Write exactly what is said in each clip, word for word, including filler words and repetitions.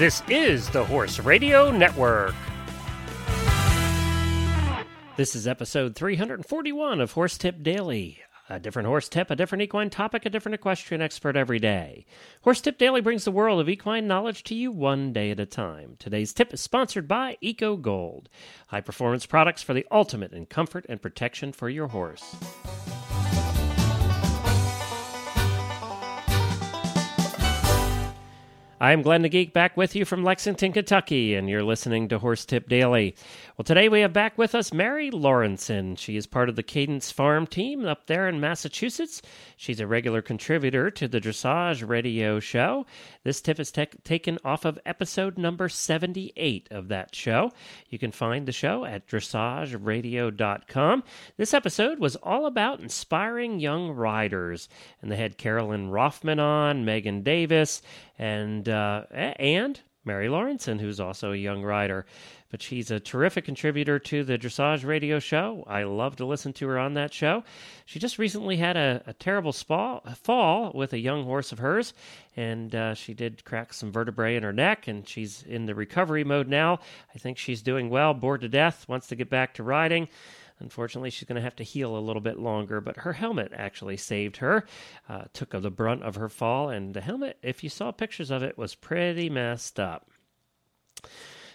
This is the Horse Radio Network. This is episode three forty-one of Horse Tip Daily. A different horse tip, a different equine topic, a different equestrian expert every day. Horse Tip Daily brings the world of equine knowledge to you one day at a time. Today's tip is sponsored by EcoGold, high-performance products for the ultimate in comfort and protection for your horse. I'm Glenn the Geek, back with you from Lexington, Kentucky, and you're listening to Horse Tip Daily. Well, today we have back with us Mary Lauritsen. She is part of the Cadence Farm team up there in Massachusetts. She's a regular contributor to the Dressage Radio Show. This tip is te- taken off of episode number seventy-eight of that show. You can find the show at dressage radio dot com. This episode was all about inspiring young riders, and they had Carolyn Rothman on, Megan Davis, and Uh, and Mary Lauritsen, who's also a young rider. But she's a terrific contributor to the Dressage Radio Show. I love to listen to her on that show. She just recently had a, a terrible spa, a fall with a young horse of hers, and uh, she did crack some vertebrae in her neck, and she's in the recovery mode now. I think she's doing well, bored to death, wants to get back to riding. Unfortunately, she's going to have to heal a little bit longer, but her helmet actually saved her, uh, took the brunt of her fall, and the helmet, if you saw pictures of it, was pretty messed up.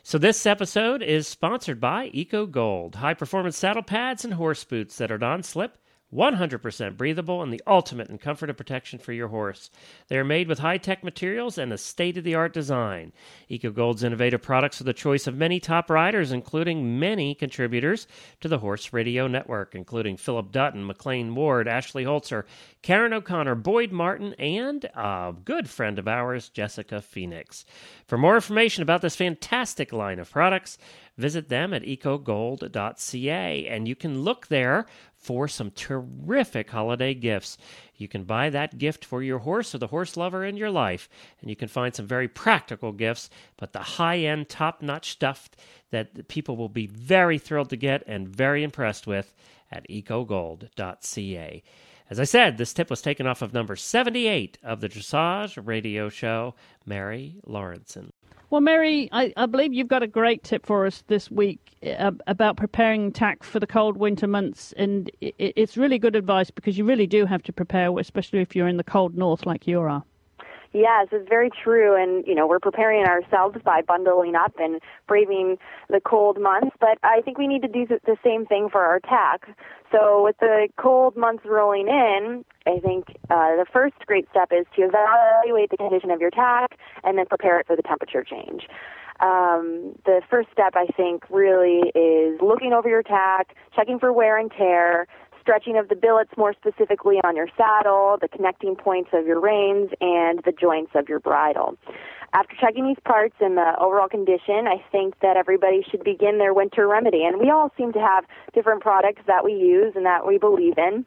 So this episode is sponsored by EcoGold, high-performance saddle pads and horse boots that are non-slip, one hundred percent breathable, and the ultimate in comfort and protection for your horse. They are made with high-tech materials and a state-of-the-art design. EcoGold's innovative products are the choice of many top riders, including many contributors to the Horse Radio Network, including Philip Dutton, McLean Ward, Ashley Holzer, Karen O'Connor, Boyd Martin, and a good friend of ours, Jessica Phoenix. For more information about this fantastic line of products, visit them at eco gold dot c a, and you can look there for some terrific holiday gifts. You can buy that gift for your horse or the horse lover in your life, and you can find some very practical gifts, but the high-end, top-notch stuff that people will be very thrilled to get and very impressed with at eco gold dot c a. As I said, this tip was taken off of number seventy-eight of the Dressage Radio Show, Mary Lauritsen. Well, Mary, I, I believe you've got a great tip for us this week uh, about preparing tack for the cold winter months. And it, it's really good advice because you really do have to prepare, especially if you're in the cold north like you are. Yes, it's very true. And, you know, we're preparing ourselves by bundling up and braving the cold months. But I think we need to do the same thing for our tack. So with the cold months rolling in, I think uh, the first great step is to evaluate the condition of your tack and then prepare it for the temperature change. Um, the first step, I think, really is looking over your tack, checking for wear and tear, stretching of the billets more specifically on your saddle, the connecting points of your reins, and the joints of your bridle. After checking these parts and the overall condition, I think that everybody should begin their winter remedy. And we all seem to have different products that we use and that we believe in.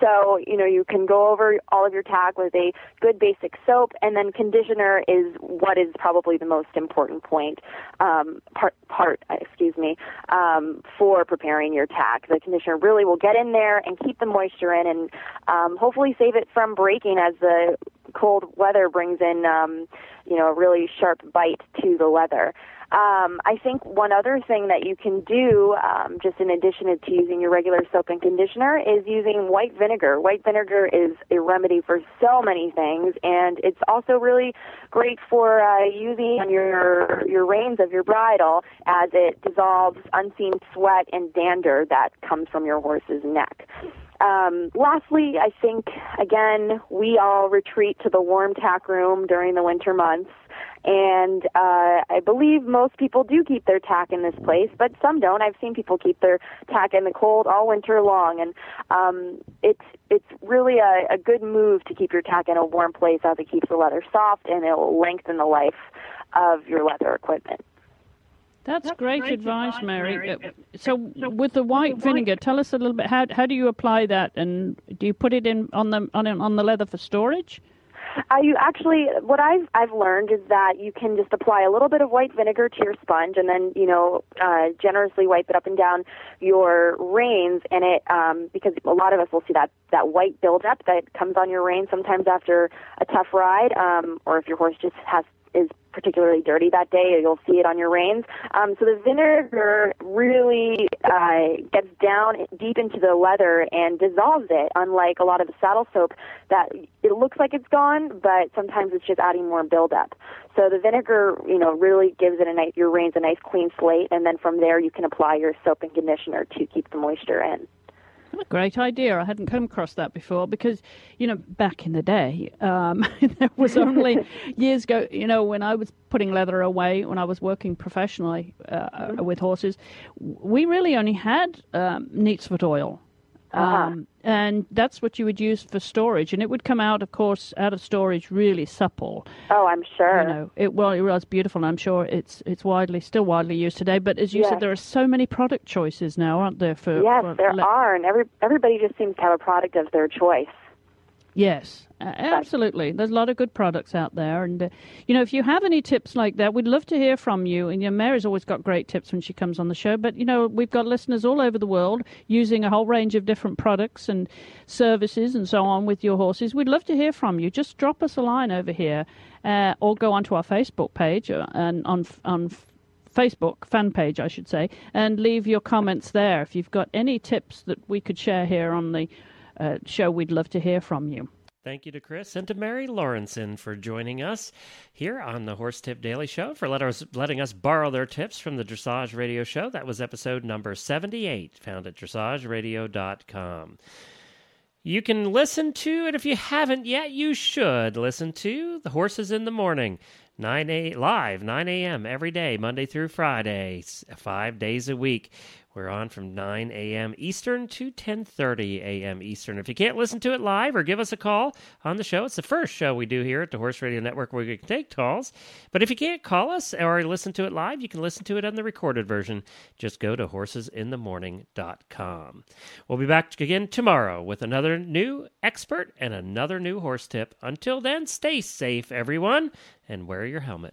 So, you know, you can go over all of your tack with a good basic soap, and then conditioner is what is probably the most important point, um, part, part, excuse me, um, for preparing your tack. The conditioner really will get in there and keep the moisture in and um, hopefully save it from breaking as the cold weather brings in, um, you know, a really sharp bite to the leather. Um, I think one other thing that you can do, um, just in addition to using your regular soap and conditioner, is using white vinegar. White vinegar is a remedy for so many things, and it's also really great for uh, using on your your reins of your bridle as it dissolves unseen sweat and dander that comes from your horse's neck. Um, lastly, I think, again, we all retreat to the warm tack room during the winter months, and uh, I believe most people do keep their tack in this place, but some don't. I've seen people keep their tack in the cold all winter long, and um, it's it's really a, a good move to keep your tack in a warm place as it keeps the leather soft, and it will lengthen the life of your leather equipment. That's, That's great, great advice, advice Mary. Mary. Uh, so, so with the white with the vinegar, white... tell us a little bit, how how do you apply that, and do you put it in on the on on the leather for storage? Uh, you actually, what I've I've learned is that you can just apply a little bit of white vinegar to your sponge, and then you know uh, generously wipe it up and down your reins, and it um, because a lot of us will see that that white buildup that comes on your reins sometimes after a tough ride, um, or if your horse just has is particularly dirty that day, you'll see it on your reins. Um, so the vinegar really uh, gets down deep into the leather and dissolves it, unlike a lot of the saddle soap that it looks like it's gone, but sometimes it's just adding more buildup. So the vinegar, you know, really gives it a nice, your reins a nice clean slate, and then from there you can apply your soap and conditioner to keep the moisture in. What a great idea. I hadn't come across that before because, you know, back in the day, um, there was only years ago, you know, when I was putting leather away, when I was working professionally uh, mm-hmm. with horses, we really only had um, neat's foot oil. Um, uh-huh. And that's what you would use for storage. And it would come out, of course, out of storage really supple. Oh, I'm sure. You know, it, well, it was beautiful. And I'm sure it's it's widely, still widely used today. But as you yes. said, there are so many product choices now, aren't there? For, yes, for there le- are. And every, everybody just seems to have a product of their choice. Yes, uh, absolutely. There's a lot of good products out there. And, uh, you know, if you have any tips like that, we'd love to hear from you. And, you know, Mary's always got great tips when she comes on the show. But, you know, we've got listeners all over the world using a whole range of different products and services and so on with your horses. We'd love to hear from you. Just drop us a line over here uh, or go onto our Facebook page and on on Facebook fan page, I should say, and leave your comments there. If you've got any tips that we could share here on the Uh, show, we'd love to hear from you. Thank you to Chris and to Mary Lauritsen for joining us here on the Horse Tip Daily Show, for let us, letting us borrow their tips from the Dressage Radio Show. That was episode number seventy-eight, found at dressage radio dot com. You can listen to, and if you haven't yet, you should listen to the Horses in the Morning, nine a, live, nine a.m. every day, Monday through Friday, five days a week. We're on from nine a.m. Eastern to ten thirty a.m. Eastern. If you can't listen to it live or give us a call on the show, it's the first show we do here at the Horse Radio Network where we can take calls. But if you can't call us or listen to it live, you can listen to it on the recorded version. Just go to horses in the morning dot com. We'll be back again tomorrow with another new expert and another new horse tip. Until then, stay safe, everyone, and wear your helmet.